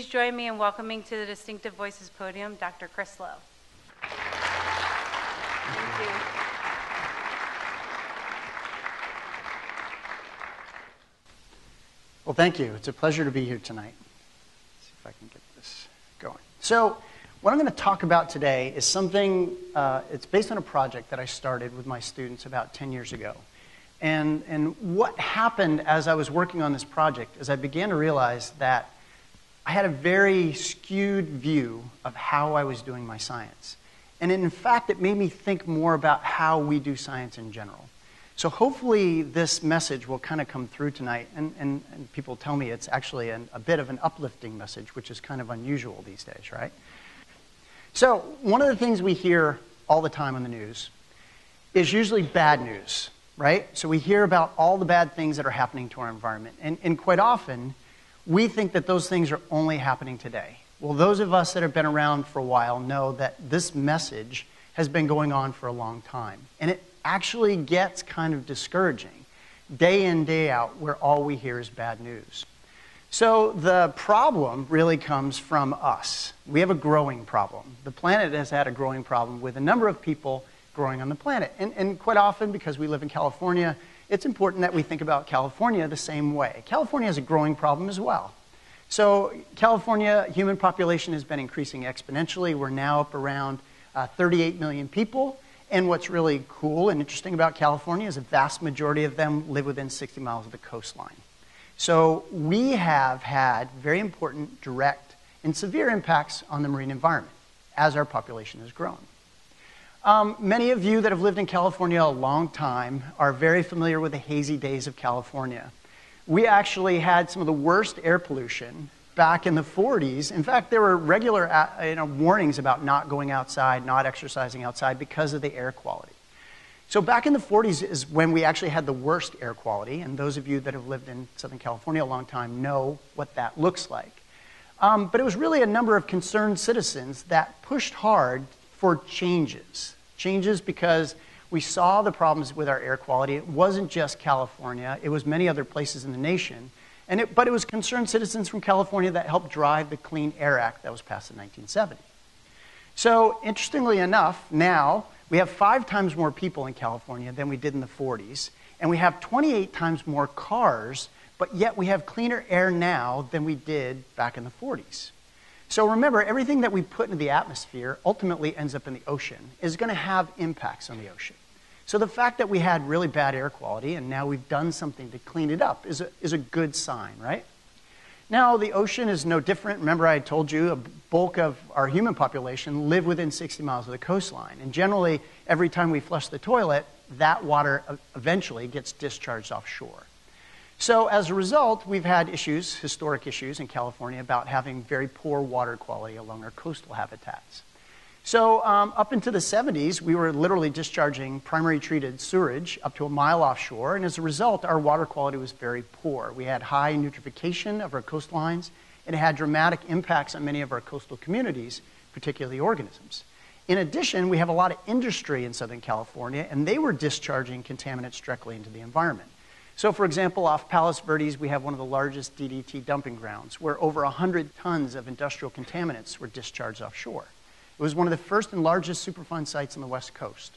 Please join me in welcoming to the Distinctive Voices Podium, Dr. Chris Lowe. Thank you. Well, thank you. It's a pleasure to be here tonight. Let's see if I can get this going. So, what I'm going to talk about today is something, it's based on a project that I started with my students about 10 years ago. And what happened as I was working on this project is I began to realize that I had a very skewed view of how I was doing my science. And in fact, it made me think more about how we do science in general. So hopefully this message will kind of come through tonight, and people tell me it's actually a bit of an uplifting message, which is kind of unusual these days, right? So one of the things we hear all the time on the news is usually bad news, right? So we hear about all the bad things that are happening to our environment, and quite often we think that those things are only happening today. Well, those of us that have been around for a while know that this message has been going on for a long time, and it actually gets kind of discouraging day in, day out, where all we hear is bad news. So the problem really comes from us. We have a growing problem. The planet has had a growing problem with a number of people growing on the planet. And quite often, because we live in California, it's important that we think about California the same way. California has a growing problem as well. So California human population has been increasing exponentially. We're now up around 38 million people. And what's really cool and interesting about California is a vast majority of them live within 60 miles of the coastline. So we have had very important, direct, and severe impacts on the marine environment as our population has grown. Many of you that have lived in California a long time are very familiar with the hazy days of California. We actually had some of the worst air pollution back in the 40s. In fact, there were regular warnings about not going outside, not exercising outside because of the air quality. So back in the 40s is when we actually had the worst air quality, and those of you that have lived in Southern California a long time know what that looks like. But it was really a number of concerned citizens that pushed hard for changes. Changes because we saw the problems with our air quality. It wasn't just California, it was many other places in the nation. But it was concerned citizens from California that helped drive the Clean Air Act that was passed in 1970. So, interestingly enough, now we have 5 times more people in California than we did in the 40s, and we have 28 times more cars, but yet we have cleaner air now than we did back in the 40s. So remember, everything that we put into the atmosphere ultimately ends up in the ocean, is going to have impacts on the ocean. So the fact that we had really bad air quality and now we've done something to clean it up is a good sign, right? Now, the ocean is no different. Remember, I told you a bulk of our human population live within 60 miles of the coastline. And generally, every time we flush the toilet, that water eventually gets discharged offshore. So as a result, we've had issues, historic issues in California about having very poor water quality along our coastal habitats. So up into the 70s, we were literally discharging primary treated sewerage up to a mile offshore, and as a result, our water quality was very poor. We had high eutrophication of our coastlines, and it had dramatic impacts on many of our coastal communities, particularly organisms. In addition, we have a lot of industry in Southern California, and they were discharging contaminants directly into the environment. So for example, off Palos Verdes, we have one of the largest DDT dumping grounds, where over 100 tons of industrial contaminants were discharged offshore. It was one of the first and largest Superfund sites on the West Coast.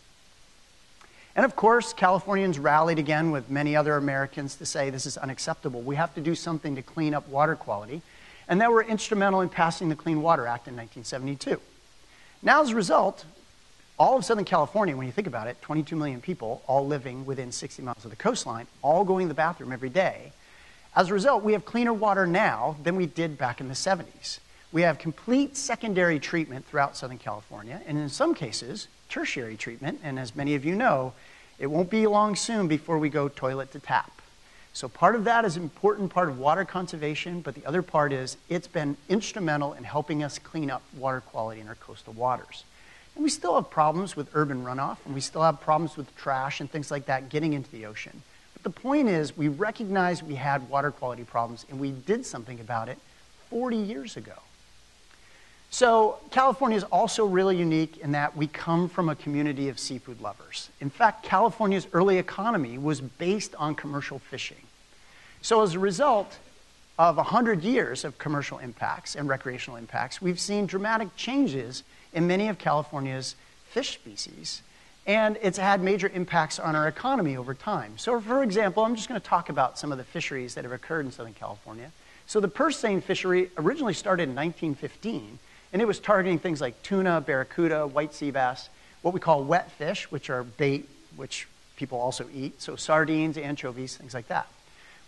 And of course, Californians rallied again with many other Americans to say this is unacceptable. We have to do something to clean up water quality. And they were instrumental in passing the Clean Water Act in 1972. Now, as a result, all of Southern California, when you think about it, 22 million people, all living within 60 miles of the coastline, all going to the bathroom every day. As a result, we have cleaner water now than we did back in the 70s. We have complete secondary treatment throughout Southern California, and in some cases, tertiary treatment, and as many of you know, it won't be long soon before we go toilet to tap. So part of that is an important part of water conservation, but the other part is it's been instrumental in helping us clean up water quality in our coastal waters. And we still have problems with urban runoff, and we still have problems with trash and things like that getting into the ocean. But the point is, we recognized we had water quality problems, and we did something about it 40 years ago. So California is also really unique in that we come from a community of seafood lovers. In fact, California's early economy was based on commercial fishing. So as a result, of 100 years of commercial impacts and recreational impacts, we've seen dramatic changes in many of California's fish species, and it's had major impacts on our economy over time. So for example, I'm just going to talk about some of the fisheries that have occurred in Southern California. So the purse seine fishery originally started in 1915, and it was targeting things like tuna, barracuda, white sea bass, what we call wet fish, which are bait, which people also eat, so sardines, anchovies, things like that.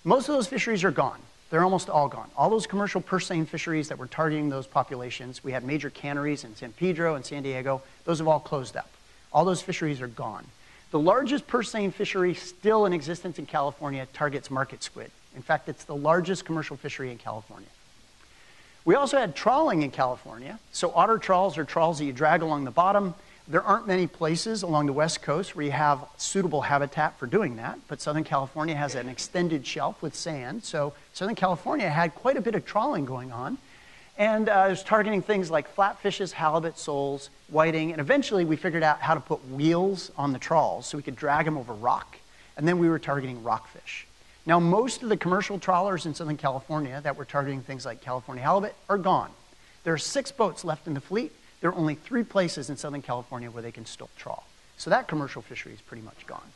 Most of those fisheries are gone. They're almost all gone. All those commercial purse seine fisheries that were targeting those populations, we had major canneries in San Pedro and San Diego, those have all closed up. All those fisheries are gone. The largest purse seine fishery still in existence in California targets market squid. In fact, it's the largest commercial fishery in California. We also had trawling in California. So otter trawls are trawls that you drag along the bottom. There aren't many places along the West Coast where you have suitable habitat for doing that, but Southern California has an extended shelf with sand. So Southern California had quite a bit of trawling going on. And it was targeting things like flatfishes, halibut, soles, whiting, and eventually we figured out how to put wheels on the trawls so we could drag them over rock, and then we were targeting rockfish. Now, most of the commercial trawlers in Southern California that were targeting things like California halibut are gone. There are 6 boats left in the fleet. There are only 3 places in Southern California where they can still trawl. So that commercial fishery is pretty much gone.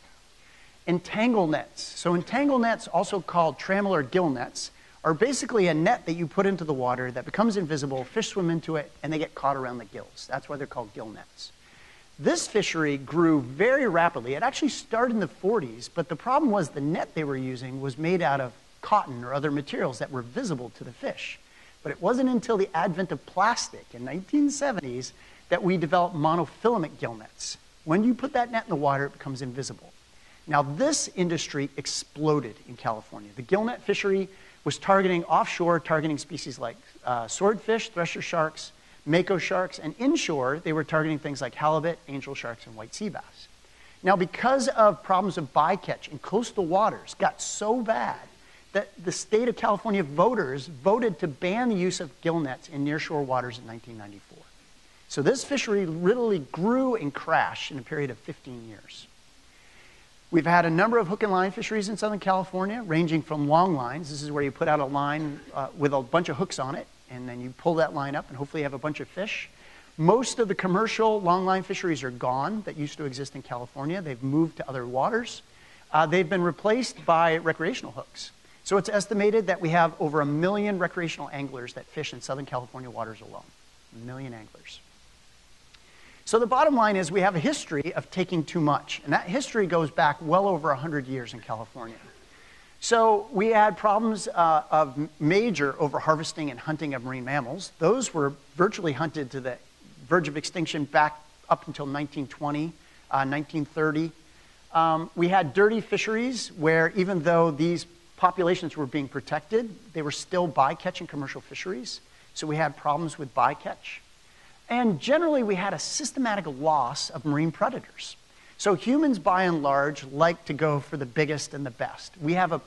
Entangle nets. So entangle nets, also called trammel or gill nets, are basically a net that you put into the water that becomes invisible, fish swim into it, and they get caught around the gills. That's why they're called gill nets. This fishery grew very rapidly. It actually started in the 40s, but the problem was the net they were using was made out of cotton or other materials that were visible to the fish. But it wasn't until the advent of plastic in the 1970s that we developed monofilament gill nets. When you put that net in the water, it becomes invisible. Now, this industry exploded in California. The gill net fishery was targeting offshore, targeting species like swordfish, thresher sharks, mako sharks, and inshore, they were targeting things like halibut, angel sharks, and white sea bass. Now, because of problems of bycatch in coastal waters got so bad that the state of California voters voted to ban the use of gill nets in nearshore waters in 1994. So this fishery literally grew and crashed in a period of 15 years. We've had a number of hook and line fisheries in Southern California, ranging from long lines. This is where you put out a line with a bunch of hooks on it, and then you pull that line up and hopefully you have a bunch of fish. Most of the commercial long line fisheries are gone that used to exist in California. They've moved to other waters. They've been replaced by recreational hooks. So it's estimated that we have over 1 million recreational anglers that fish in Southern California waters alone, 1 million anglers. So the bottom line is we have a history of taking too much, and that history goes back well over 100 years in California. So we had problems of major overharvesting and hunting of marine mammals. Those were virtually hunted to the verge of extinction back up until 1920, 1930. We had dirty fisheries where even though these populations were being protected, they were still bycatch in commercial fisheries. So we had problems with bycatch. And generally, we had a systematic loss of marine predators. So humans, by and large, like to go for the biggest and the best. We have a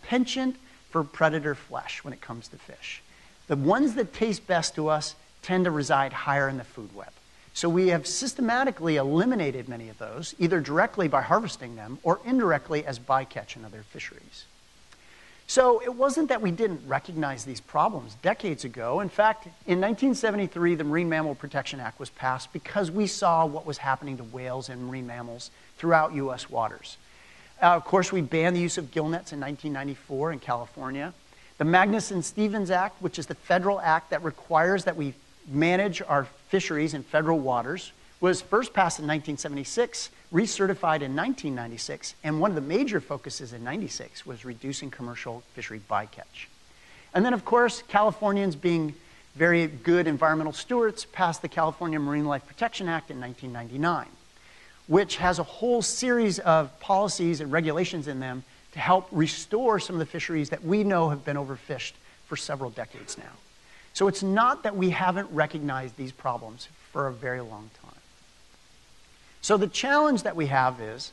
penchant for predator flesh when it comes to fish. The ones that taste best to us tend to reside higher in the food web. So we have systematically eliminated many of those, either directly by harvesting them or indirectly as bycatch in other fisheries. So it wasn't that we didn't recognize these problems decades ago. In fact, in 1973, the Marine Mammal Protection Act was passed because we saw what was happening to whales and marine mammals throughout U.S. waters. Of course, we banned the use of gill nets in 1994 in California. The Magnuson-Stevens Act, which is the federal act that requires that we manage our fisheries in federal waters, was first passed in 1976, recertified in 1996, and one of the major focuses in 96 was reducing commercial fishery bycatch. And then, of course, Californians, being very good environmental stewards, passed the California Marine Life Protection Act in 1999, which has a whole series of policies and regulations in them to help restore some of the fisheries that we know have been overfished for several decades now. So it's not that we haven't recognized these problems for a very long time. So the challenge that we have is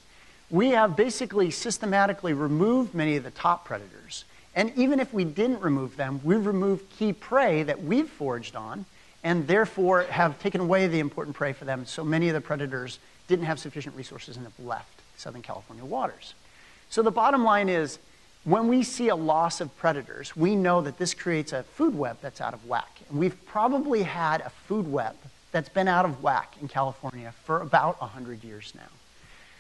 we have basically systematically removed many of the top predators. And even if we didn't remove them, we removed key prey that we've foraged on and therefore have taken away the important prey for them. So many of the predators didn't have sufficient resources and have left Southern California waters. So the bottom line is When we see a loss of predators, we know that this creates a food web that's out of whack. We've probably had a food web that's been out of whack in California for about 100 years now.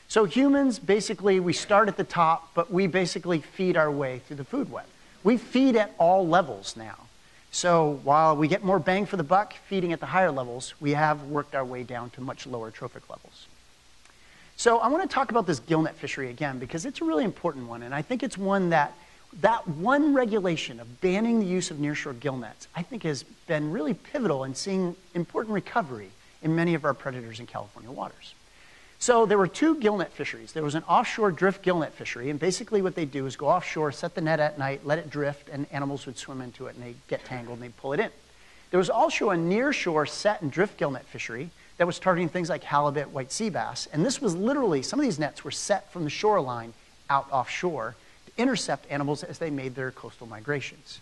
So humans, basically, we start at the top, but we basically feed our way through the food web. We feed at all levels now. So while we get more bang for the buck feeding at the higher levels, we have worked our way down to much lower trophic levels. So I want to talk about this gillnet fishery again, because it's a really important one, and I think it's one that one regulation of banning the use of nearshore gillnets, I think has been really pivotal in seeing important recovery in many of our predators in California waters. So there were two gillnet fisheries. There was an offshore drift gillnet fishery, and basically what they do is go offshore, set the net at night, let it drift, and animals would swim into it, and they'd get tangled, and they'd pull it in. There was also a nearshore set and drift gillnet fishery that was targeting things like halibut, white sea bass, and this was literally, some of these nets were set from the shoreline out offshore to intercept animals as they made their coastal migrations.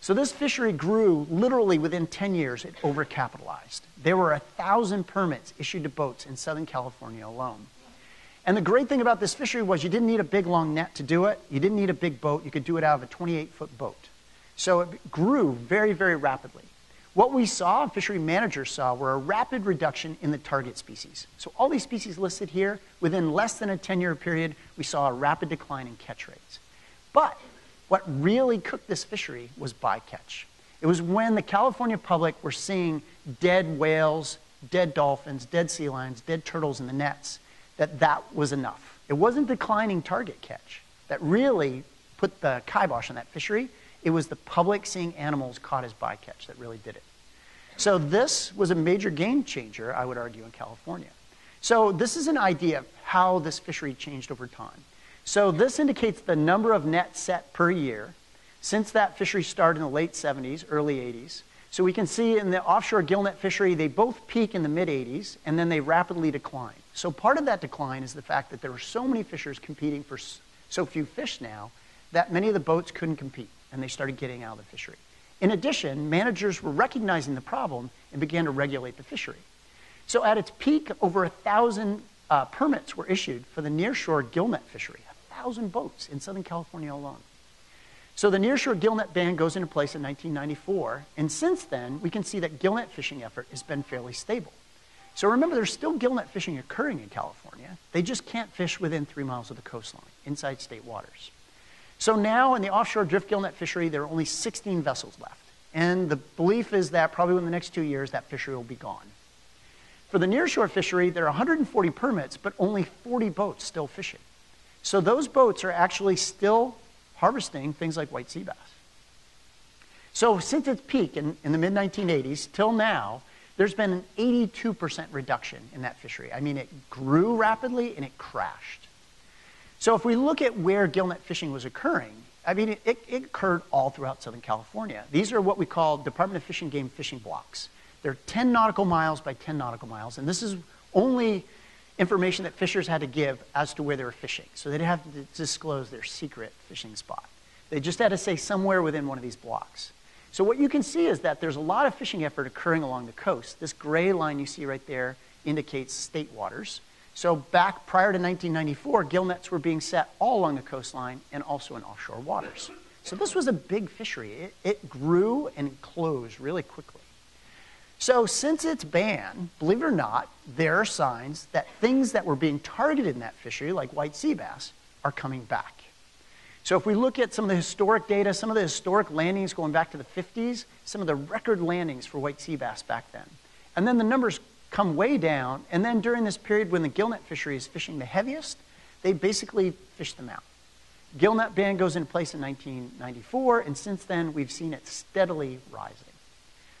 So this fishery grew literally within 10 years, it overcapitalized. There were 1,000 permits issued to boats in Southern California alone. And the great thing about this fishery was you didn't need a big long net to do it, you didn't need a big boat, you could do it out of a 28-foot boat. So it grew very, very rapidly. What we saw, and fishery managers saw, were a rapid reduction in the target species. So all these species listed here, within less than a 10-year period, we saw a rapid decline in catch rates. But what really cooked this fishery was bycatch. It was when the California public were seeing dead whales, dead dolphins, dead sea lions, dead turtles in the nets, that was enough. It wasn't declining target catch that really put the kibosh on that fishery. It was the public seeing animals caught as bycatch that really did it. So this was a major game changer, I would argue, in California. So this is an idea of how this fishery changed over time. So this indicates the number of nets set per year since that fishery started in the late 70s, early 80s. So we can see in the offshore gillnet fishery, they both peak in the mid-80s, and then they rapidly decline. So part of that decline is the fact that there were so many fishers competing for so few fish now that many of the boats couldn't compete, and they started getting out of the fishery. In addition, managers were recognizing the problem and began to regulate the fishery. So at its peak, over 1,000 permits were issued for the nearshore gillnet fishery, 1,000 boats in Southern California alone. So the nearshore gillnet ban goes into place in 1994, and since then, we can see that gillnet fishing effort has been fairly stable. So remember, there's still gillnet fishing occurring in California. They just can't fish within 3 miles of the coastline, inside state waters. So now in the offshore drift gillnet fishery, there are only 16 vessels left. And the belief is that probably within the next 2 years, that fishery will be gone. For the nearshore fishery, there are 140 permits, but only 40 boats still fishing. So those boats are actually still harvesting things like white sea bass. So since its peak in the mid-1980s till now, there's been an 82% reduction in that fishery. I mean, it grew rapidly and it crashed. So if we look at where gillnet fishing was occurring, I mean, it occurred all throughout Southern California. These are what we call Department of Fish and Game fishing blocks. They're 10 nautical miles by 10 nautical miles, and this is only information that fishers had to give as to where they were fishing. So they didn't have to disclose their secret fishing spot. They just had to say somewhere within one of these blocks. So what you can see is that there's a lot of fishing effort occurring along the coast. This gray line you see right there indicates state waters. So back prior to 1994, gillnets were being set all along the coastline and also in offshore waters. So this was a big fishery. It grew and closed really quickly. So since its ban, believe it or not, there are signs that things that were being targeted in that fishery, like white sea bass, are coming back. So if we look at some of the historic data, some of the historic landings going back to the 50s, some of the record landings for white sea bass back then. And then the numbers come way down, and then during this period when the gillnet fishery is fishing the heaviest, they basically fish them out. Gillnet ban goes into place in 1994, and since then we've seen it steadily rising.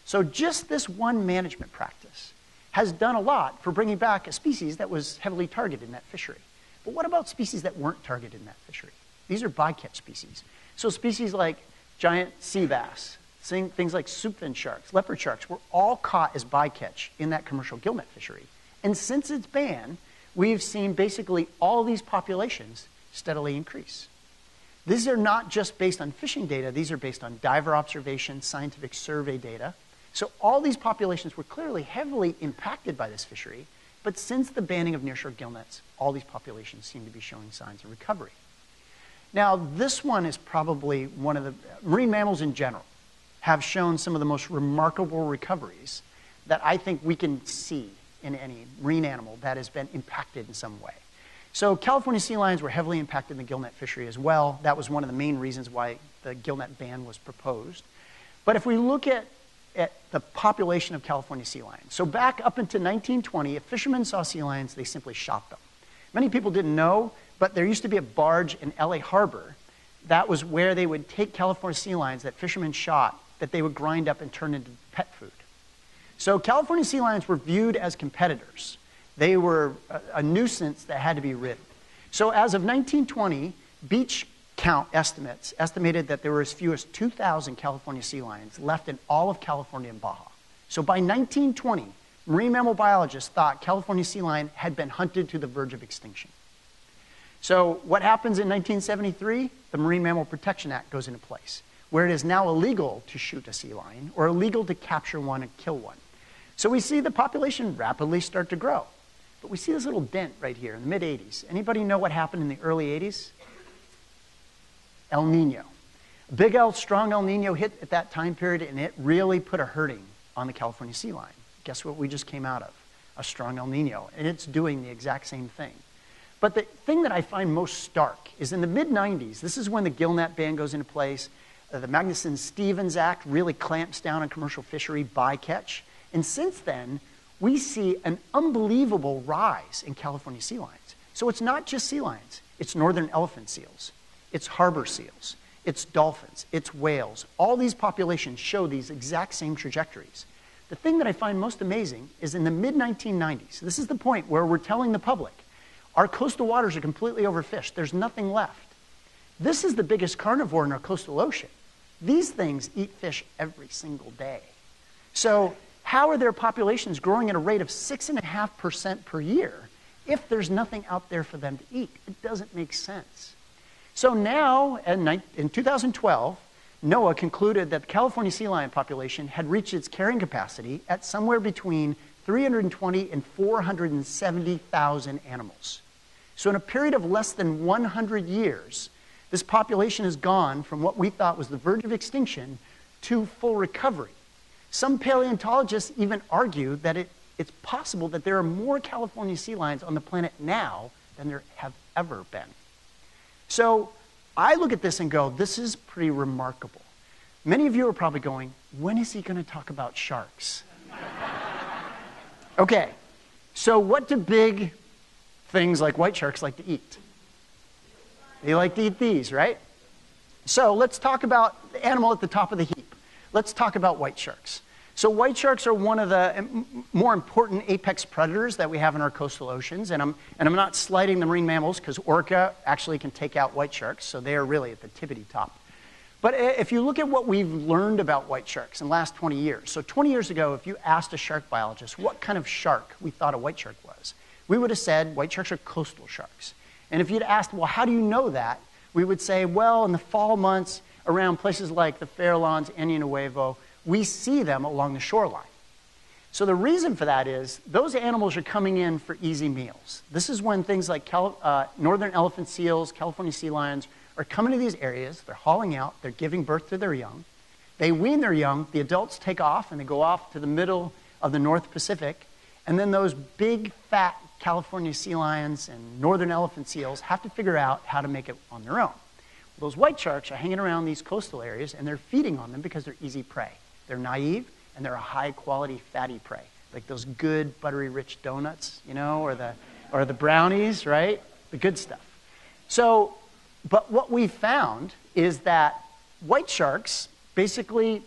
So just this one management practice has done a lot for bringing back a species that was heavily targeted in that fishery. But what about species that weren't targeted in that fishery? These are bycatch species. So species like giant sea bass, things like soupfin sharks, leopard sharks, were all caught as bycatch in that commercial gillnet fishery. And since its ban, we've seen basically all these populations steadily increase. These are not just based on fishing data. These are based on diver observations, scientific survey data. So all these populations were clearly heavily impacted by this fishery. But since the banning of nearshore gillnets, all these populations seem to be showing signs of recovery. Now, this one is probably one of the, marine mammals in general have shown some of the most remarkable recoveries that I think we can see in any marine animal that has been impacted in some way. So California sea lions were heavily impacted in the gillnet fishery as well. That was one of the main reasons why the gillnet ban was proposed. But if we look at the population of California sea lions, so back up into 1920, if fishermen saw sea lions, they simply shot them. Many people didn't know, but there used to be a barge in LA Harbor. That was where they would take California sea lions that fishermen shot, that they would grind up and turn into pet food. So California sea lions were viewed as competitors. They were a nuisance that had to be rid. So as of 1920, beach count estimates estimated that there were as few as 2,000 California sea lions left in all of California and Baja. So by 1920, marine mammal biologists thought California sea lion had been hunted to the verge of extinction. So what happens in 1973? The Marine Mammal Protection Act goes into place, where it is now illegal to shoot a sea lion or illegal to capture one and kill one. So we see the population rapidly start to grow. But we see this little dent right here in the mid-'80s. Anybody know what happened in the early 80s? El Nino. A big, strong El Nino hit at that time period, and it really put a hurting on the California sea lion. Guess what we just came out of? A strong El Nino. And it's doing the exact same thing. But the thing that I find most stark is in the mid-'90s, this is when the gillnet ban goes into place. The Magnuson-Stevens Act really clamps down on commercial fishery bycatch. And since then, we see an unbelievable rise in California sea lions. So it's not just sea lions. It's northern elephant seals. It's harbor seals. It's dolphins. It's whales. All these populations show these exact same trajectories. The thing that I find most amazing is in the mid-1990s, this is the point where we're telling the public, our coastal waters are completely overfished. There's nothing left. This is the biggest carnivore in our coastal ocean. These things eat fish every single day. So how are their populations growing at a rate of 6.5% per year if there's nothing out there for them to eat? It doesn't make sense. So now, in 2012, NOAA concluded that the California sea lion population had reached its carrying capacity at somewhere between 320 and 470,000 animals. So in a period of less than 100 years, this population has gone from what we thought was the verge of extinction to full recovery. Some paleontologists even argue that it's possible that there are more California sea lions on the planet now than there have ever been. So I look at this and go, this is pretty remarkable. Many of you are probably going, when is he going to talk about sharks? Okay, so what do big things like white sharks like to eat? They like to eat these, right? So let's talk about the animal at the top of the heap. Let's talk about white sharks. So white sharks are one of the more important apex predators that we have in our coastal oceans. And I'm not slighting the marine mammals, because orca actually can take out white sharks. So they are really at the tippity top. But if you look at what we've learned about white sharks in the last 20 years. So 20 years ago, if you asked a shark biologist what kind of shark we thought a white shark was, we would have said white sharks are coastal sharks. And if you'd asked, well, how do you know that? We would say, well, in the fall months, around places like the Farallones, Año Nuevo, we see them along the shoreline. So the reason for that is those animals are coming in for easy meals. This is when things like northern elephant seals, California sea lions, are coming to these areas. They're hauling out. They're giving birth to their young. They wean their young. The adults take off, and they go off to the middle of the North Pacific. And then those big, fat California sea lions and northern elephant seals have to figure out how to make it on their own. Those white sharks are hanging around these coastal areas, and they're feeding on them because they're easy prey. They're naive, and they're a high-quality fatty prey, like those good, buttery, rich donuts, you know, or the brownies, right? The good stuff. So, but what we found is that white sharks basically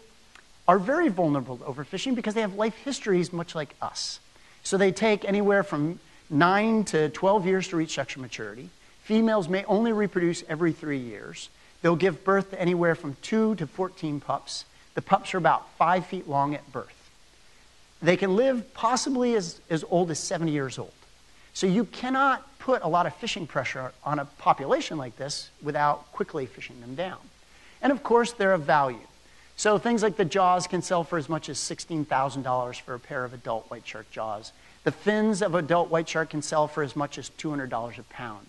are very vulnerable to overfishing because they have life histories much like us. So they take anywhere from 9 to 12 years to reach sexual maturity. Females may only reproduce every 3 years. They'll give birth to anywhere from 2 to 14 pups. The pups are about 5 feet long at birth. They can live possibly as old as 70 years old. So you cannot put a lot of fishing pressure on a population like this without quickly fishing them down. And of course, they're of value. So things like the jaws can sell for as much as $16,000 for a pair of adult white shark jaws. The fins of adult white shark can sell for as much as $200 a pound.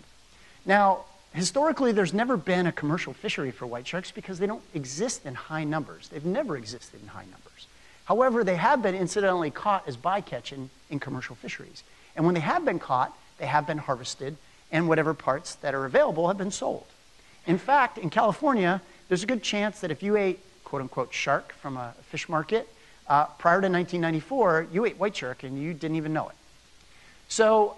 Now, Historically, there's never been a commercial fishery for white sharks because they don't exist in high numbers. They've never existed in high numbers. However, they have been incidentally caught as bycatch in commercial fisheries. And when they have been caught, they have been harvested, and whatever parts that are available have been sold. In fact, in California, there's a good chance that if you ate, quote-unquote, shark from a fish market, prior to 1994, you ate white shark and you didn't even know it. So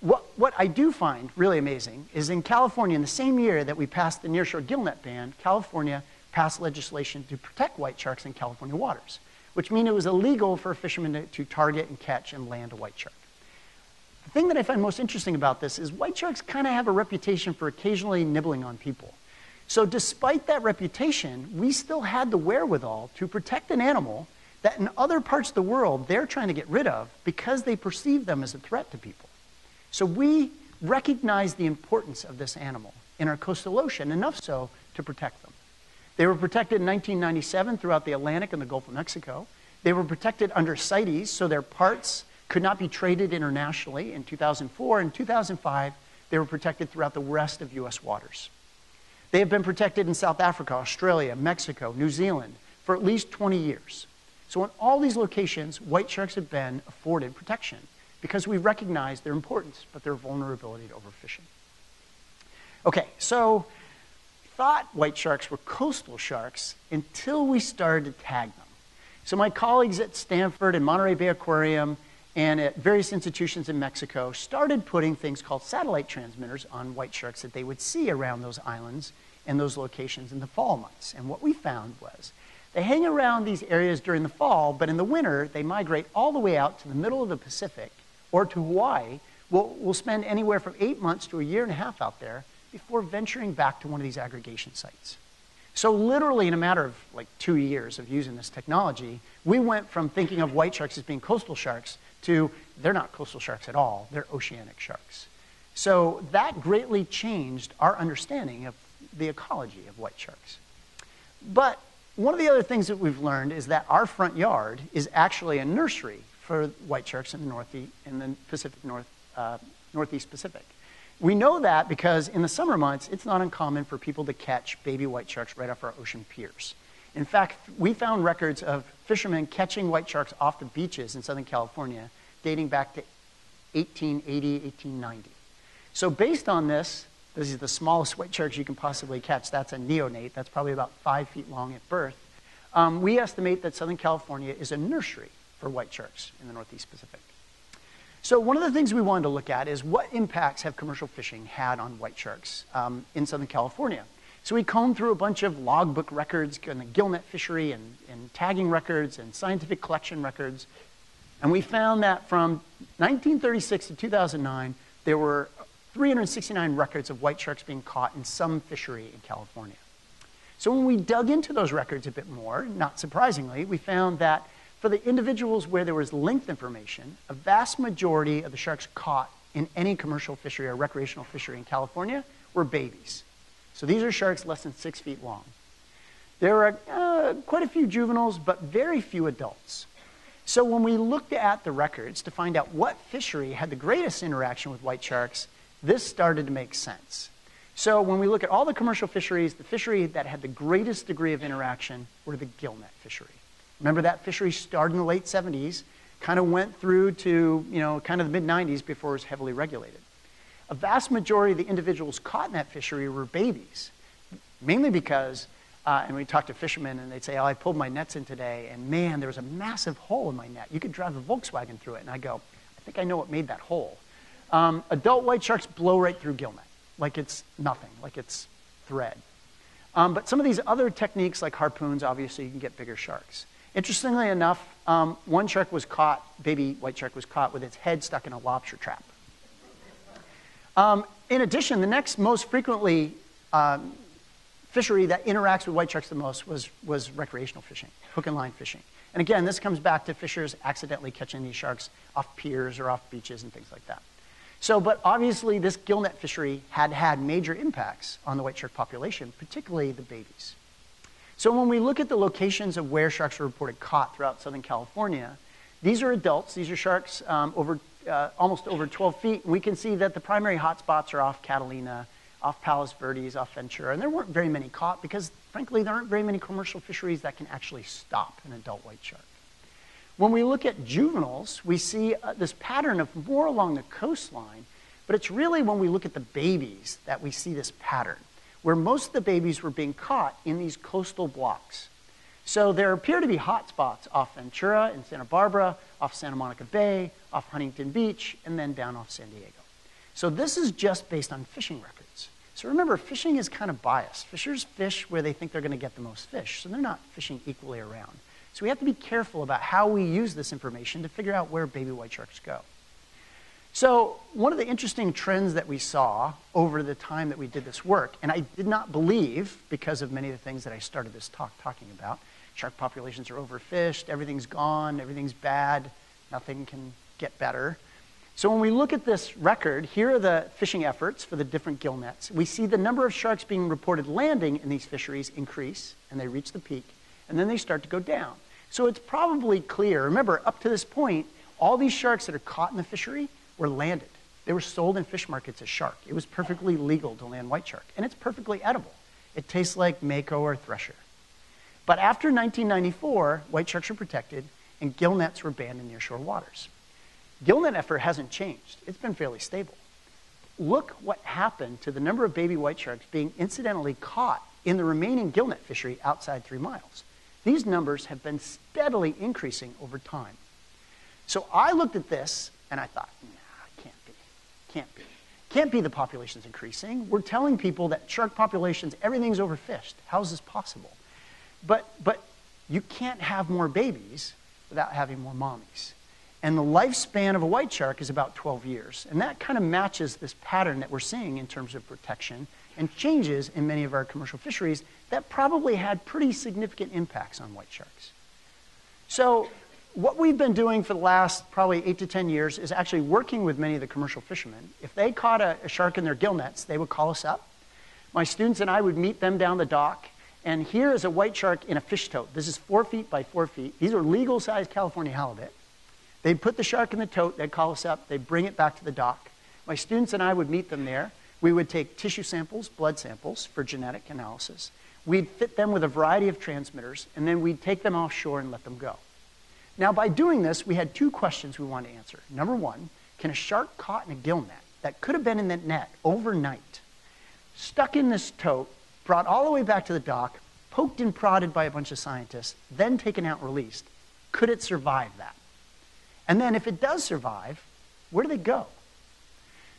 what I do find really amazing is in California, in the same year that we passed the nearshore gillnet ban, California passed legislation to protect white sharks in California waters, which means it was illegal for a fisherman to target and catch and land a white shark. The thing that I find most interesting about this is white sharks kind of have a reputation for occasionally nibbling on people. So despite that reputation, we still had the wherewithal to protect an animal that in other parts of the world they're trying to get rid of because they perceive them as a threat to people. So we recognize the importance of this animal in our coastal ocean, enough so to protect them. They were protected in 1997 throughout the Atlantic and the Gulf of Mexico. They were protected under CITES, so their parts could not be traded internationally in 2004. In 2005, they were protected throughout the rest of U.S. waters. They have been protected in South Africa, Australia, Mexico, New Zealand for at least 20 years. So in all these locations, white sharks have been afforded protection because we recognize their importance, but their vulnerability to overfishing. Okay, so we thought white sharks were coastal sharks until we started to tag them. So my colleagues at Stanford and Monterey Bay Aquarium and at various institutions in Mexico started putting things called satellite transmitters on white sharks that they would see around those islands and those locations in the fall months. And what we found was they hang around these areas during the fall, but in the winter, they migrate all the way out to the middle of the Pacific or to Hawaii. We'll spend anywhere from 8 months to a year and a half out there before venturing back to one of these aggregation sites. So literally in a matter of like 2 years of using this technology, we went from thinking of white sharks as being coastal sharks to they're not coastal sharks at all, they're oceanic sharks. So that greatly changed our understanding of the ecology of white sharks. But one of the other things that we've learned is that our front yard is actually a nursery for white sharks in the Northeast Pacific. We know that because in the summer months, it's not uncommon for people to catch baby white sharks right off our ocean piers. In fact, we found records of fishermen catching white sharks off the beaches in Southern California dating back to 1880, 1890. So based on this, this is the smallest white sharks you can possibly catch. That's a neonate. That's probably about 5 feet long at birth. We estimate that Southern California is a nursery for white sharks in the Northeast Pacific. So one of the things we wanted to look at is what impacts have commercial fishing had on white sharks in Southern California. So we combed through a bunch of logbook records in the gillnet fishery and tagging records and scientific collection records. And we found that from 1936 to 2009, there were 369 records of white sharks being caught in some fishery in California. So when we dug into those records a bit more, not surprisingly, we found that for the individuals where there was linked information, a vast majority of the sharks caught in any commercial fishery or recreational fishery in California were babies. So these are sharks less than 6 feet long. There are quite a few juveniles, but very few adults. So when we looked at the records to find out what fishery had the greatest interaction with white sharks, this started to make sense. So when we look at all the commercial fisheries, the fishery that had the greatest degree of interaction were the gillnet fishery. Remember that fishery started in the late 70s, kind of went through to, you know, kind of the mid-90s before it was heavily regulated. A vast majority of the individuals caught in that fishery were babies, mainly because, and we talked to fishermen and they'd say, oh, I pulled my nets in today and man, there was a massive hole in my net. You could drive a Volkswagen through it. And I go, I think I know what made that hole. Adult white sharks blow right through gillnet, like it's nothing, like it's thread. But some of these other techniques like harpoons, obviously you can get bigger sharks. Interestingly enough, one shark was caught, baby white shark was caught with its head stuck in a lobster trap. In addition, the next most frequently fishery that interacts with white sharks the most was recreational fishing, hook and line fishing. And again, this comes back to fishers accidentally catching these sharks off piers or off beaches and things like that. So, but obviously this gillnet fishery had major impacts on the white shark population, particularly the babies. So when we look at the locations of where sharks are reported caught throughout Southern California, these are adults, these are sharks almost over 12 feet. We can see that the primary hotspots are off Catalina, off Palos Verdes, off Ventura, and there weren't very many caught because, frankly, there aren't very many commercial fisheries that can actually stop an adult white shark. When we look at juveniles, we see this pattern of more along the coastline, but it's really when we look at the babies that we see this pattern, where most of the babies were being caught in these coastal blocks. So there appear to be hot spots off Ventura and Santa Barbara, off Santa Monica Bay, off Huntington Beach, and then down off San Diego. So this is just based on fishing records. So remember, fishing is kind of biased. Fishers fish where they think they're going to get the most fish, so they're not fishing equally around. So we have to be careful about how we use this information to figure out where baby white sharks go. So one of the interesting trends that we saw over the time that we did this work, and I did not believe, because of many of the things that I started this talk talking about, shark populations are overfished, everything's gone, everything's bad, nothing can get better. So when we look at this record, here are the fishing efforts for the different gill nets. We see the number of sharks being reported landing in these fisheries increase, and they reach the peak, and then they start to go down. So it's probably clear, remember, up to this point, all these sharks that are caught in the fishery were landed. They were sold in fish markets as shark. It was perfectly legal to land white shark, and it's perfectly edible. It tastes like mako or thresher. But after 1994, white sharks were protected, and gill nets were banned in nearshore waters. Gill net effort hasn't changed. It's been fairly stable. Look what happened to the number of baby white sharks being incidentally caught in the remaining gill net fishery outside 3 miles. These numbers have been steadily increasing over time. So I looked at this, and I thought, nah, it can't be. Can't be. Can't be the population's increasing. We're telling people that shark populations, everything's overfished. How is this possible? But you can't have more babies without having more mommies. And the lifespan of a white shark is about 12 years. And that kind of matches this pattern that we're seeing in terms of protection and changes in many of our commercial fisheries that probably had pretty significant impacts on white sharks. So what we've been doing for the last probably 8 to 10 years is actually working with many of the commercial fishermen. If they caught a shark in their gill nets, they would call us up. My students and I would meet them down the dock, and here is a white shark in a fish tote. This is 4 feet by 4 feet. These are legal-sized California halibut. They'd put the shark in the tote, they'd call us up, they'd bring it back to the dock. My students and I would meet them there. We would take tissue samples, blood samples for genetic analysis. We'd fit them with a variety of transmitters, and then we'd take them offshore and let them go. Now, by doing this, we had two questions we wanted to answer. Number one, can a shark caught in a gill net that could have been in that net overnight, stuck in this tote, brought all the way back to the dock, poked and prodded by a bunch of scientists, then taken out and released, could it survive that? And then if it does survive, where do they go?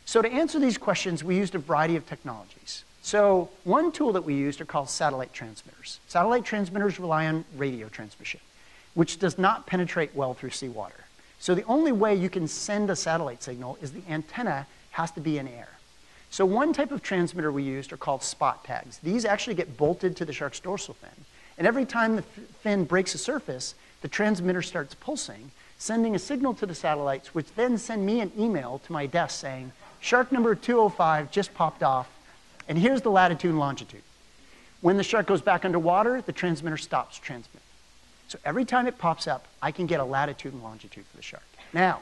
So to answer these questions, we used a variety of technologies. So one tool that we used are called satellite transmitters. Satellite transmitters rely on radio transmission, which does not penetrate well through seawater. So the only way you can send a satellite signal is the antenna has to be in air. So one type of transmitter we used are called spot tags. These actually get bolted to the shark's dorsal fin. And every time the fin breaks the surface, the transmitter starts pulsing, sending a signal to the satellites, which then send me an email to my desk saying, shark number 205 just popped off, and here's the latitude and longitude. When the shark goes back underwater, the transmitter stops transmitting. So every time it pops up, I can get a latitude and longitude for the shark. Now,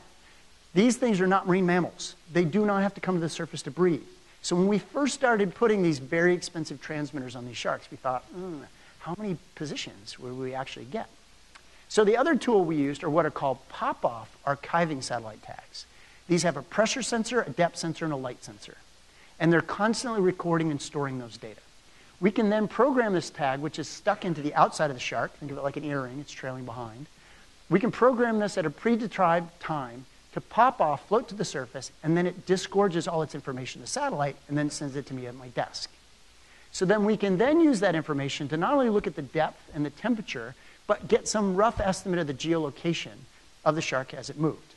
these things are not marine mammals. They do not have to come to the surface to breathe. So when we first started putting these very expensive transmitters on these sharks, we thought, how many positions will we actually get? So the other tool we used are what are called pop-off archiving satellite tags. These have a pressure sensor, a depth sensor, and a light sensor. And they're constantly recording and storing those data. We can then program this tag, which is stuck into the outside of the shark. Think of it like an earring. It's trailing behind. We can program this at a predetermined time to pop off, float to the surface, and then it disgorges all its information to the satellite and then sends it to me at my desk. So then we can then use that information to not only look at the depth and the temperature, but get some rough estimate of the geolocation of the shark as it moved.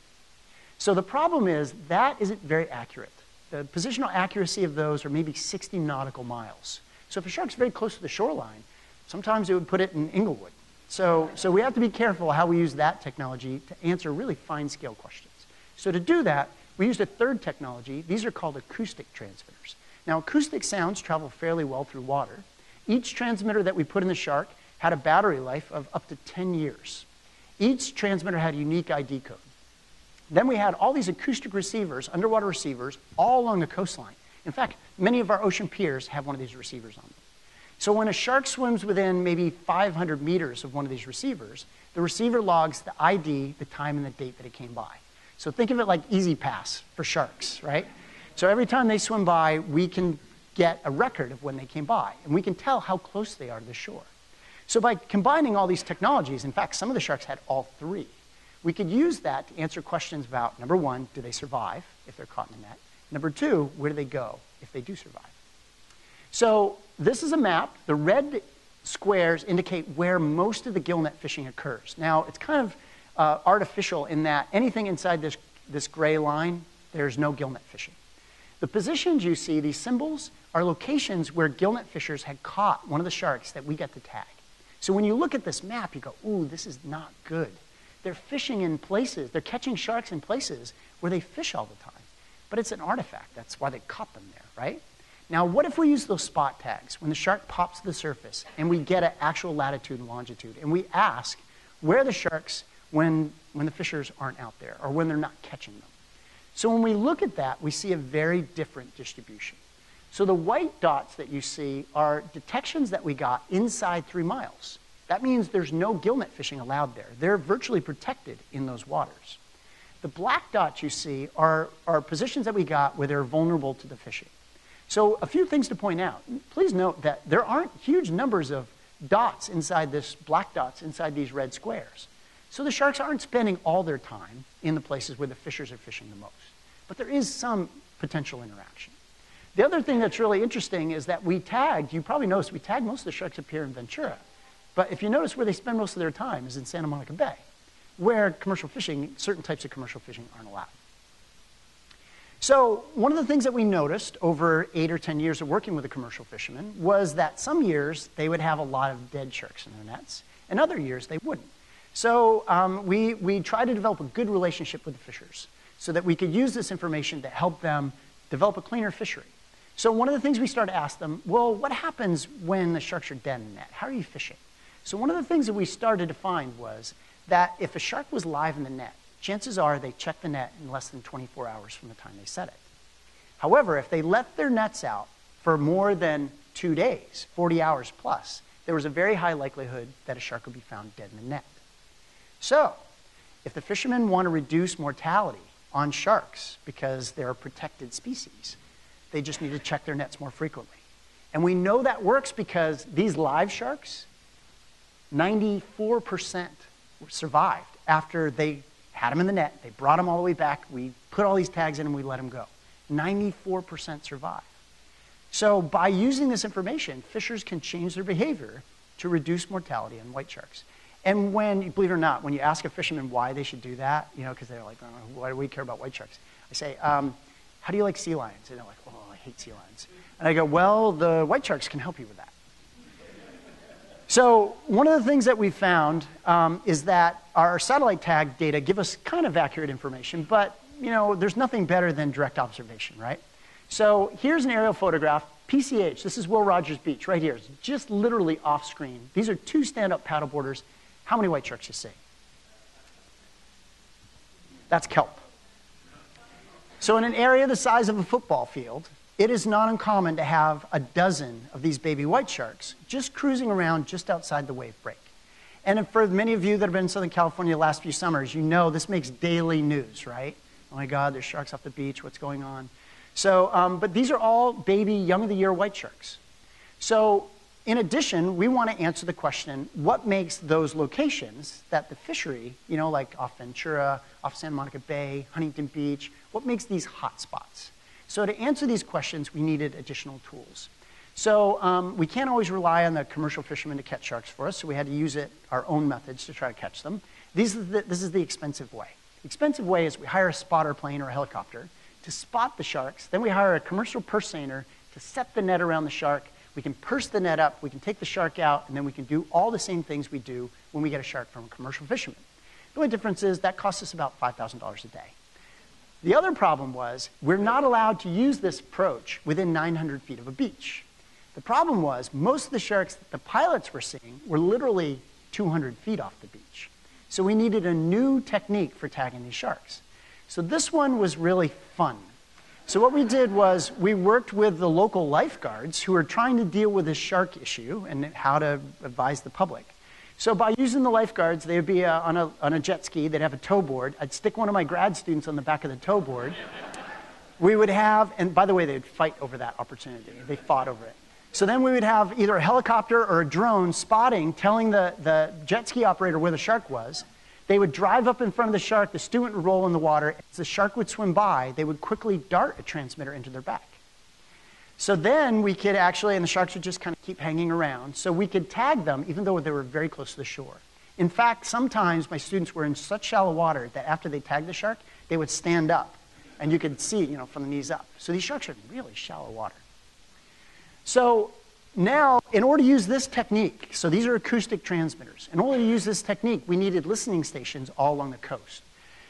So the problem is that isn't very accurate. The positional accuracy of those are maybe 60 nautical miles. So if a shark's very close to the shoreline, sometimes it would put it in Inglewood. So we have to be careful how we use that technology to answer really fine-scale questions. So to do that, we used a third technology. These are called acoustic transmitters. Now, acoustic sounds travel fairly well through water. Each transmitter that we put in the shark had a battery life of up to 10 years. Each transmitter had a unique ID code. Then we had all these acoustic receivers, underwater receivers, all along the coastline. In fact, Many of our ocean piers have one of these receivers on them. So when a shark swims within maybe 500 meters of one of these receivers, the receiver logs the ID, the time, and the date that it came by. So think of it like Easy Pass for sharks, right? So every time they swim by, we can get a record of when they came by, and we can tell how close they are to the shore. So by combining all these technologies, in fact, some of the sharks had all three, we could use that to answer questions about, number one, do they survive if they're caught in the net? Number two, where do they go if they do survive? So this is a map. The red squares indicate where most of the gillnet fishing occurs. Now, it's kind of artificial in that anything inside this gray line, there's no gillnet fishing. The positions you see, these symbols, are locations where gillnet fishers had caught one of the sharks that we got to tag. So when you look at this map, you go, ooh, this is not good. They're fishing in places, they're catching sharks in places where they fish all the time. But it's an artifact. That's why they caught them there, right? Now, what if we use those spot tags when the shark pops to the surface and we get an actual latitude and longitude, and we ask where are the sharks when the fishers aren't out there or when they're not catching them? So when we look at that, we see a very different distribution. So the white dots that you see are detections that we got inside 3 miles. That means there's no gillnet fishing allowed there. They're virtually protected in those waters. The black dots you see are positions that we got where they're vulnerable to the fishing. So a few things to point out. Please note that there aren't huge numbers of dots inside this, black dots inside these red squares. So the sharks aren't spending all their time in the places where the fishers are fishing the most. But there is some potential interaction. The other thing that's really interesting is that we tagged, you probably noticed we tagged most of the sharks up here in Ventura. But if you notice where they spend most of their time is in Santa Monica Bay, where commercial fishing, certain types of commercial fishing aren't allowed. So one of the things that we noticed over 8 or 10 years of working with a commercial fisherman was that some years they would have a lot of dead sharks in their nets, and other years they wouldn't. So we tried to develop a good relationship with the fishers so that we could use this information to help them develop a cleaner fishery. So one of the things we started to ask them, well, what happens when the sharks are dead in the net? How are you fishing? So one of the things that we started to find was that if a shark was live in the net, chances are they checked the net in less than 24 hours from the time they set it. However, if they left their nets out for more than 2 days, 40 hours plus, there was a very high likelihood that a shark would be found dead in the net. So, if the fishermen want to reduce mortality on sharks because they're a protected species, they just need to check their nets more frequently. And we know that works because these live sharks, 94% survived after they had them in the net, they brought them all the way back, we put all these tags in and we let them go. 94% survive. So by using this information, fishers can change their behavior to reduce mortality in white sharks. And when, believe it or not, when you ask a fisherman why they should do that, you know, because they're like, oh, why do we care about white sharks? I say, how do you like sea lions? And they're like, oh, I hate sea lions. And I go, well, the white sharks can help you with that. So one of the things that we found is that our satellite tag data give us kind of accurate information, but you know, there's nothing better than direct observation, right? So here's an aerial photograph, PCH, this is Will Rogers Beach right here. It's just literally off screen. These are 2 stand-up paddleboarders. How many white sharks you see? That's kelp. So in an area the size of a football field, it is not uncommon to have a dozen of these baby white sharks just cruising around just outside the wave break. And for many of you that have been in Southern California the last few summers, you know this makes daily news, right? Oh my God, there's sharks off the beach, what's going on? So, but these are all baby, young of the year white sharks. So in addition, we want to answer the question, what makes those locations that the fishery, you know, like off Ventura, off Santa Monica Bay, Huntington Beach, what makes these hot spots? So to answer these questions, we needed additional tools. So we can't always rely on the commercial fishermen to catch sharks for us, so we had to use our own methods to try to catch them. This is the expensive way. The expensive way is we hire a spotter plane or a helicopter to spot the sharks, then we hire a commercial purse seiner to set the net around the shark, we can purse the net up, we can take the shark out, and then we can do all the same things we do when we get a shark from a commercial fisherman. The only difference is that costs us about $5,000 a day. The other problem was we're not allowed to use this approach within 900 feet of a beach. The problem was most of the sharks that the pilots were seeing were literally 200 feet off the beach. So we needed a new technique for tagging these sharks. So this one was really fun. So what we did was we worked with the local lifeguards who are trying to deal with this shark issue and how to advise the public. So by using the lifeguards, they would be on a jet ski, they'd have a tow board. I'd stick one of my grad students on the back of the tow board. We would have, and by the way, they'd fight over that opportunity. They fought over it. So then we would have either a helicopter or a drone spotting, telling the jet ski operator where the shark was. They would drive up in front of the shark, the student would roll in the water. As the shark would swim by, they would quickly dart a transmitter into their back. So then we could actually, and the sharks would just kind of keep hanging around, so we could tag them even though they were very close to the shore. In fact, sometimes my students were in such shallow water that after they tagged the shark, they would stand up, and you could see, you know, from the knees up. So these sharks are in really shallow water. So now, in order to use this technique, so these are acoustic transmitters. In order to use this technique, we needed listening stations all along the coast.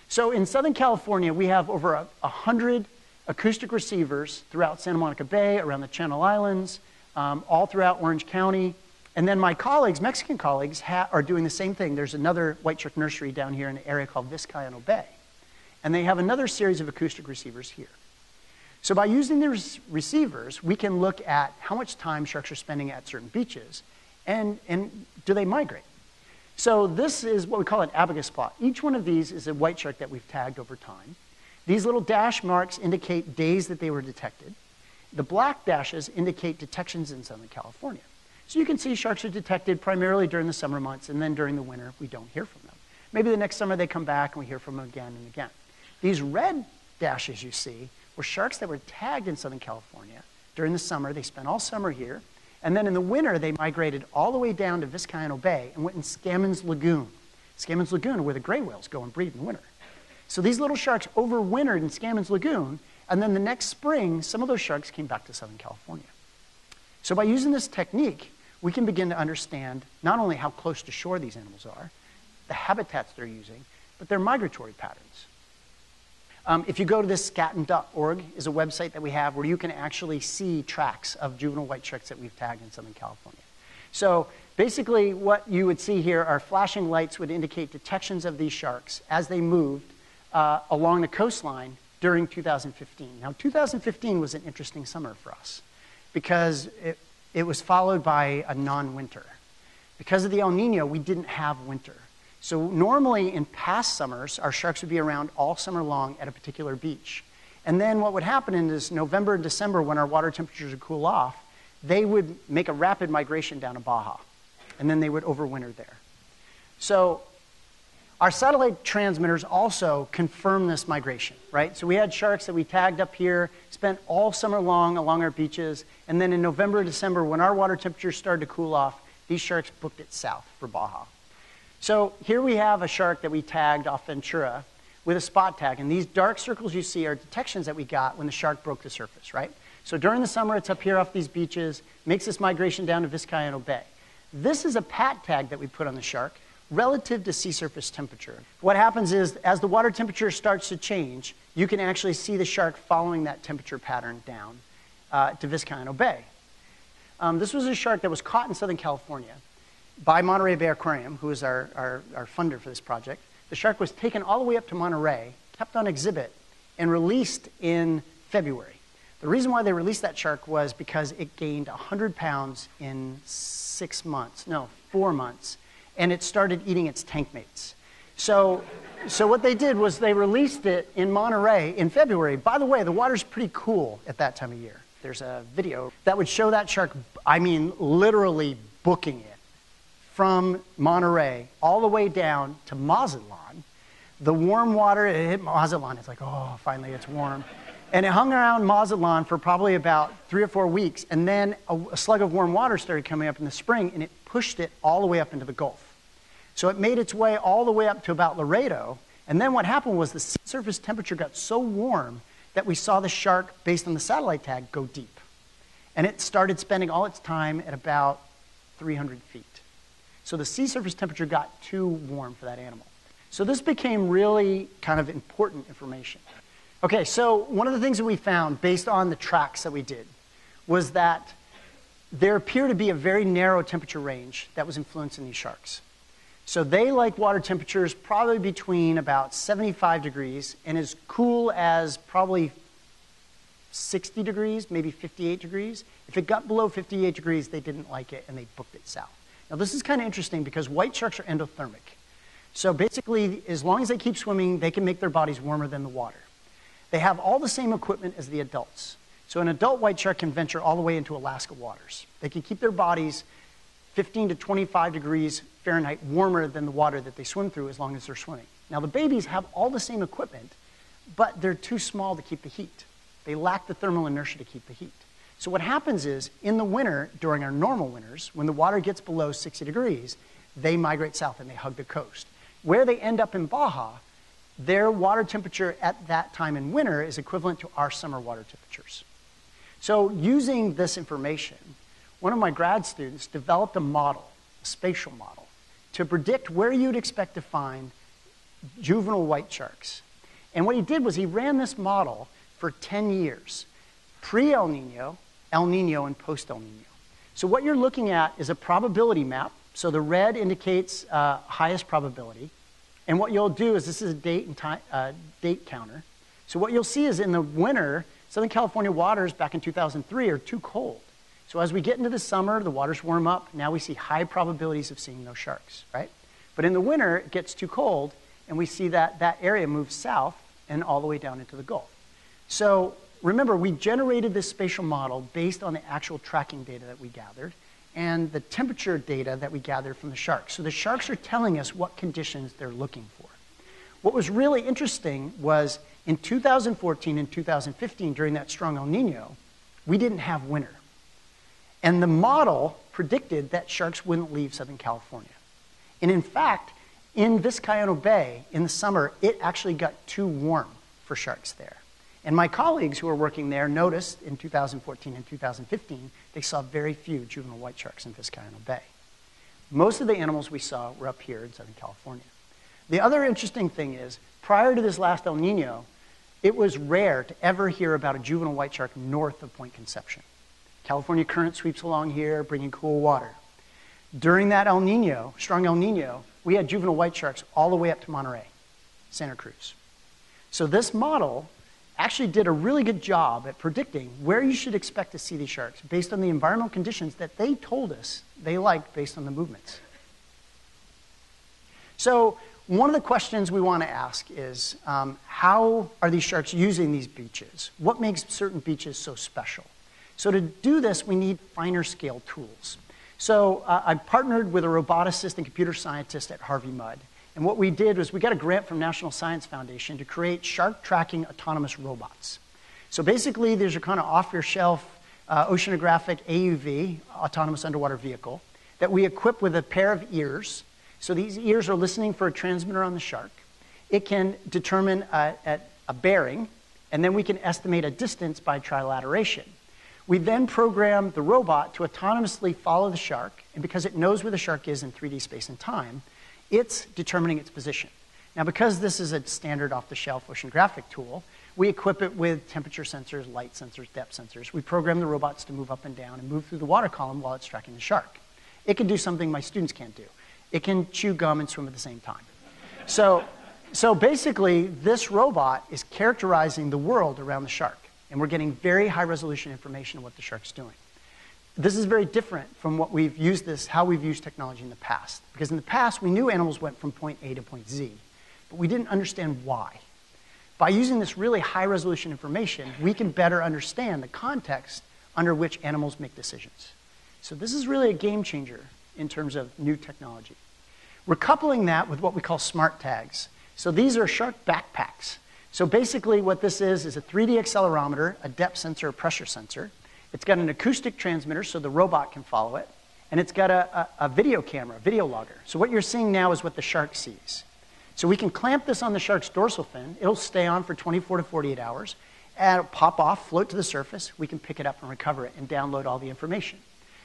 So in Southern California, we have over 100 acoustic receivers throughout Santa Monica Bay, around the Channel Islands, all throughout Orange County. And then my colleagues, Mexican colleagues, are doing the same thing. There's another white shark nursery down here in an area called Vizcaino Bay. And they have another series of acoustic receivers here. So by using these receivers, we can look at how much time sharks are spending at certain beaches, and do they migrate. So this is what we call an abacus plot. Each one of these is a white shark that we've tagged over time. These little dash marks indicate days that they were detected. The black dashes indicate detections in Southern California. So you can see sharks are detected primarily during the summer months, and then during the winter, we don't hear from them. Maybe the next summer they come back and we hear from them again and again. These red dashes you see were sharks that were tagged in Southern California during the summer. They spent all summer here. And then in the winter, they migrated all the way down to Vizcaino Bay and went in Scammon's Lagoon. Scammon's Lagoon, where the gray whales go and breed in the winter. So these little sharks overwintered in Scammon's Lagoon, and then the next spring, some of those sharks came back to Southern California. So by using this technique, we can begin to understand not only how close to shore these animals are, the habitats they're using, but their migratory patterns. If you go to this, scatton.org is a website that we have where you can actually see tracks of juvenile white sharks that we've tagged in Southern California. So basically what you would see here are flashing lights would indicate detections of these sharks as they moved along the coastline during 2015. Now 2015 was an interesting summer for us because it was followed by a non-winter. Because of the El Nino, we didn't have winter. So normally in past summers, our sharks would be around all summer long at a particular beach. And then what would happen is November and December, when our water temperatures would cool off, they would make a rapid migration down to Baja, and then they would overwinter there. So our satellite transmitters also confirm this migration, right? So we had sharks that we tagged up here, spent all summer long along our beaches, and then in November and December, when our water temperatures started to cool off, these sharks booked it south for Baja. So here we have a shark that we tagged off Ventura with a spot tag. And these dark circles you see are detections that we got when the shark broke the surface, right? So during the summer, it's up here off these beaches, makes this migration down to Vizcaino Bay. This is a pat tag that we put on the shark relative to sea surface temperature. What happens is, as the water temperature starts to change, you can actually see the shark following that temperature pattern down to Vizcaino Bay. This was a shark that was caught in Southern California by Monterey Bay Aquarium, who is our funder for this project. The shark was taken all the way up to Monterey, kept on exhibit, and released in February. The reason why they released that shark was because it gained 100 pounds in 6 months, no, 4 months, and it started eating its tank mates. So what they did was they released it in Monterey in February. By the way, the water's pretty cool at that time of year. There's a video that would show that shark, I mean, literally booking it from Monterey all the way down to Mazatlan. The warm water, it hit Mazatlan. It's like, oh, finally it's warm. And it hung around Mazatlan for probably about 3 or 4 weeks. And then a slug of warm water started coming up in the spring, and it pushed it all the way up into the Gulf. So it made its way all the way up to about Laredo. And then what happened was the sea surface temperature got so warm that we saw the shark, based on the satellite tag, go deep. And it started spending all its time at about 300 feet. So the sea surface temperature got too warm for that animal. So this became really kind of important information. Okay, so one of the things that we found based on the tracks that we did was that there appeared to be a very narrow temperature range that was influencing these sharks. So they like water temperatures probably between about 75 degrees and as cool as probably 60 degrees, maybe 58 degrees. If it got below 58 degrees, they didn't like it, and they booked it south. Now, this is kind of interesting because white sharks are endothermic. So basically, as long as they keep swimming, they can make their bodies warmer than the water. They have all the same equipment as the adults. So an adult white shark can venture all the way into Alaska waters. They can keep their bodies 15 to 25 degrees Fahrenheit warmer than the water that they swim through as long as they're swimming. Now, the babies have all the same equipment, but they're too small to keep the heat. They lack the thermal inertia to keep the heat. So what happens is, in the winter, during our normal winters, when the water gets below 60 degrees, they migrate south and they hug the coast. Where they end up in Baja, their water temperature at that time in winter is equivalent to our summer water temperatures. So using this information, one of my grad students developed a model, a spatial model, to predict where you'd expect to find juvenile white sharks. And what he did was he ran this model for 10 years, pre-El Nino, El Nino, and post-El Nino. So what you're looking at is a probability map. So the red indicates highest probability. And what you'll do is, this is a date and time, date counter. So what you'll see is in the winter, Southern California waters back in 2003 are too cold. So as we get into the summer, the waters warm up. Now we see high probabilities of seeing those sharks, right? But in the winter, it gets too cold, and we see that that area moves south and all the way down into the Gulf. So remember, we generated this spatial model based on the actual tracking data that we gathered and the temperature data that we gathered from the sharks. So the sharks are telling us what conditions they're looking for. What was really interesting was in 2014 and 2015, during that strong El Nino, we didn't have winter. And the model predicted that sharks wouldn't leave Southern California. And in fact, in Vizcaino Bay in the summer, it actually got too warm for sharks there. And my colleagues who were working there noticed in 2014 and 2015, they saw very few juvenile white sharks in Vizcaino Bay. Most of the animals we saw were up here in Southern California. The other interesting thing is, prior to this last El Nino, it was rare to ever hear about a juvenile white shark north of Point Conception. California current sweeps along here, bringing cool water. During that El Nino, strong El Nino, we had juvenile white sharks all the way up to Monterey, Santa Cruz. So this model actually did a really good job at predicting where you should expect to see these sharks based on the environmental conditions that they told us they liked based on the movements. So one of the questions we want to ask is, how are these sharks using these beaches? What makes certain beaches so special? So to do this, we need finer scale tools. So I've partnered with a roboticist and computer scientist at Harvey Mudd. And what we did was we got a grant from National Science Foundation to create shark tracking autonomous robots. So basically, these are kind of off-your-shelf oceanographic AUV, autonomous underwater vehicle, that we equip with a pair of ears. So these ears are listening for a transmitter on the shark. It can determine a bearing, and then we can estimate a distance by trilateration. We then program the robot to autonomously follow the shark, and because it knows where the shark is in 3D space and time, it's determining its position. Now, because this is a standard off-the-shelf oceanographic tool, we equip it with temperature sensors, light sensors, depth sensors. We program the robots to move up and down and move through the water column while it's tracking the shark. It can do something my students can't do. It can chew gum and swim at the same time. So basically, this robot is characterizing the world around the shark, and we're getting very high-resolution information on what the shark's doing. This is very different from what we've used how we've used technology in the past. Because in the past, we knew animals went from point A to point Z, but we didn't understand why. By using this really high-resolution information, we can better understand the context under which animals make decisions. So this is really a game changer in terms of new technology. We're coupling that with what we call smart tags. So these are shark backpacks. So basically what this is a 3D accelerometer, a depth sensor, a pressure sensor. It's got an acoustic transmitter, so the robot can follow it. And it's got a video camera, a video logger. So what you're seeing now is what the shark sees. So we can clamp this on the shark's dorsal fin. It'll stay on for 24 to 48 hours. And it'll pop off, float to the surface. We can pick it up and recover it and download all the information.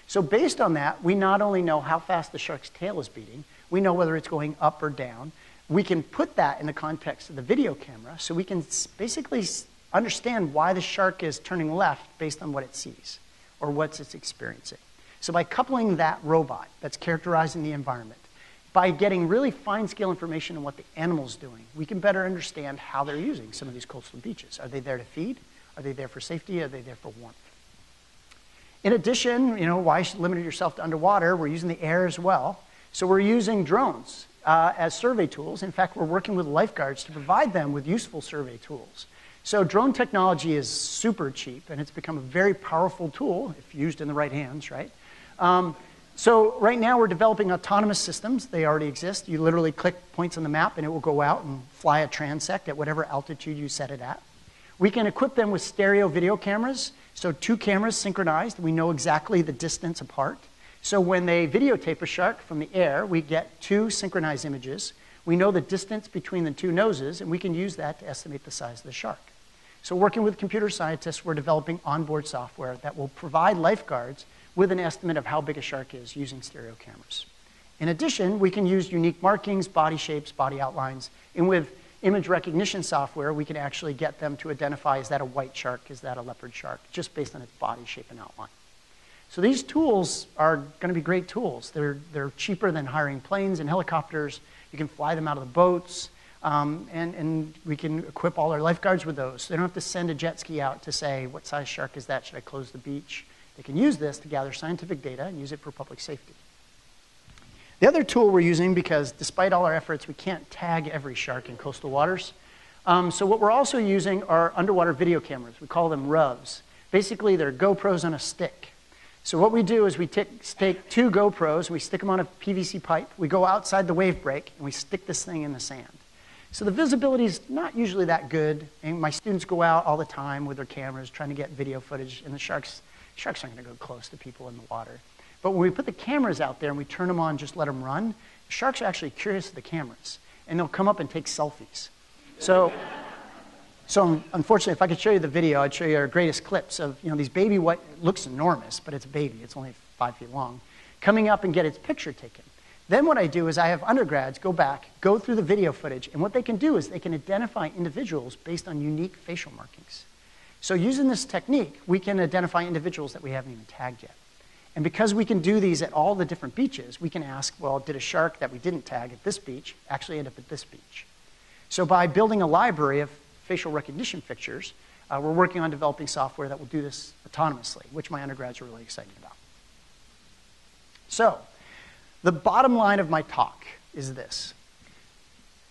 So based on that, we not only know how fast the shark's tail is beating, we know whether it's going up or down. We can put that in the context of the video camera, so we can basically understand why the shark is turning left based on what it sees or what it's experiencing. So by coupling that robot that's characterizing the environment, by getting really fine-scale information on what the animal's doing, we can better understand how they're using some of these coastal beaches. Are they there to feed? Are they there for safety? Are they there for warmth? In addition, you know, why limit yourself to underwater? We're using the air as well. So we're using drones as survey tools. In fact, we're working with lifeguards to provide them with useful survey tools. So drone technology is super cheap, and it's become a very powerful tool if used in the right hands, right? So right now we're developing autonomous systems. They already exist. You literally click points on the map, and it will go out and fly a transect at whatever altitude you set it at. We can equip them with stereo video cameras, so two cameras synchronized. We know exactly the distance apart. So when they videotape a shark from the air, we get two synchronized images. We know the distance between the two noses, and we can use that to estimate the size of the shark. So working with computer scientists, we're developing onboard software that will provide lifeguards with an estimate of how big a shark is using stereo cameras. In addition, we can use unique markings, body shapes, body outlines, and with image recognition software, we can actually get them to identify, is that a white shark, is that a leopard shark, just based on its body shape and outline. So these tools are gonna be great tools. They're cheaper than hiring planes and helicopters. You can fly them out of the boats, and we can equip all our lifeguards with those. So they don't have to send a jet ski out to say, what size shark is that, should I close the beach? They can use this to gather scientific data and use it for public safety. The other tool we're using, because despite all our efforts, we can't tag every shark in coastal waters. So what we're also using are underwater video cameras. We call them RUVs. Basically, they're GoPros on a stick. So what we do is we take two GoPros, we stick them on a PVC pipe, we go outside the wave break, and we stick this thing in the sand. So the visibility is not usually that good, and my students go out all the time with their cameras trying to get video footage, and the sharks aren't gonna go close to people in the water. But when we put the cameras out there and we turn them on, just let them run, sharks are actually curious of the cameras, and they'll come up and take selfies. So unfortunately, if I could show you the video, I'd show you our greatest clips of, you know, these baby white, it looks enormous, but it's a baby, it's only 5 feet long, coming up and get its picture taken. Then what I do is I have undergrads go back, go through the video footage, and what they can do is they can identify individuals based on unique facial markings. So using this technique, we can identify individuals that we haven't even tagged yet. And because we can do these at all the different beaches, we can ask, well, did a shark that we didn't tag at this beach actually end up at this beach? So by building a library of facial recognition pictures, we're working on developing software that will do this autonomously, which my undergrads are really excited about. So the bottom line of my talk is this.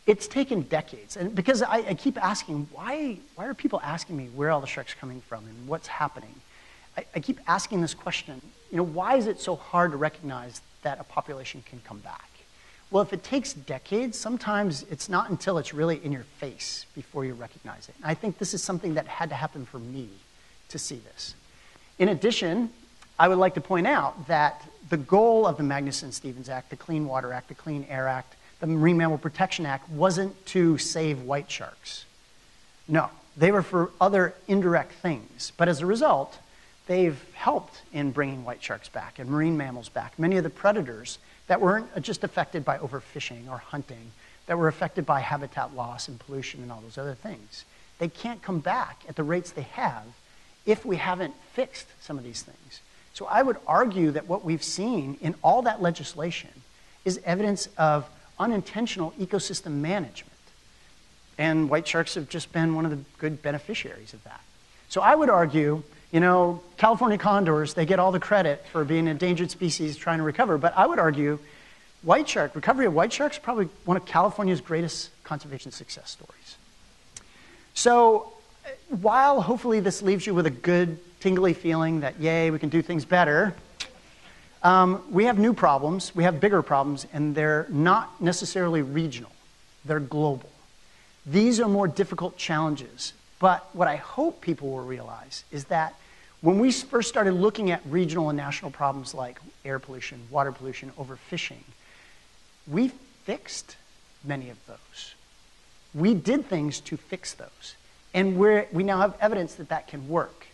It's taken decades, and because I keep asking, why are people asking me where all the sharks are coming from and what's happening? I keep asking this question, you know, why is it so hard to recognize that a population can come back? Well, if it takes decades, sometimes it's not until it's really in your face before you recognize it. And I think this is something that had to happen for me to see this. In addition, I would like to point out that the goal of the Magnuson-Stevens Act, the Clean Water Act, the Clean Air Act, the Marine Mammal Protection Act wasn't to save white sharks. No, they were for other indirect things. But as a result, they've helped in bringing white sharks back and marine mammals back. Many of the predators that weren't just affected by overfishing or hunting, that were affected by habitat loss and pollution and all those other things. They can't come back at the rates they have if we haven't fixed some of these things. So I would argue that what we've seen in all that legislation is evidence of unintentional ecosystem management. And white sharks have just been one of the good beneficiaries of that. So I would argue, you know, California condors, they get all the credit for being an endangered species trying to recover, but I would argue white shark, recovery of white sharks is probably one of California's greatest conservation success stories. So while hopefully this leaves you with a good tingly feeling that, yay, we can do things better, we have new problems, we have bigger problems, and they're not necessarily regional, they're global. These are more difficult challenges, but what I hope people will realize is that when we first started looking at regional and national problems like air pollution, water pollution, overfishing, we fixed many of those. We did things to fix those, and we now have evidence that that can work.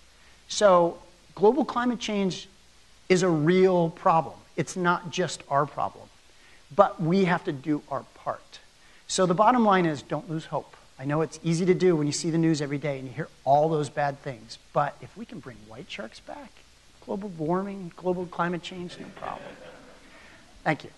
So global climate change is a real problem. It's not just our problem, but we have to do our part. So the bottom line is, don't lose hope. I know it's easy to do when you see the news every day and you hear all those bad things, but if we can bring white sharks back, global warming, global climate change, no problem. Thank you.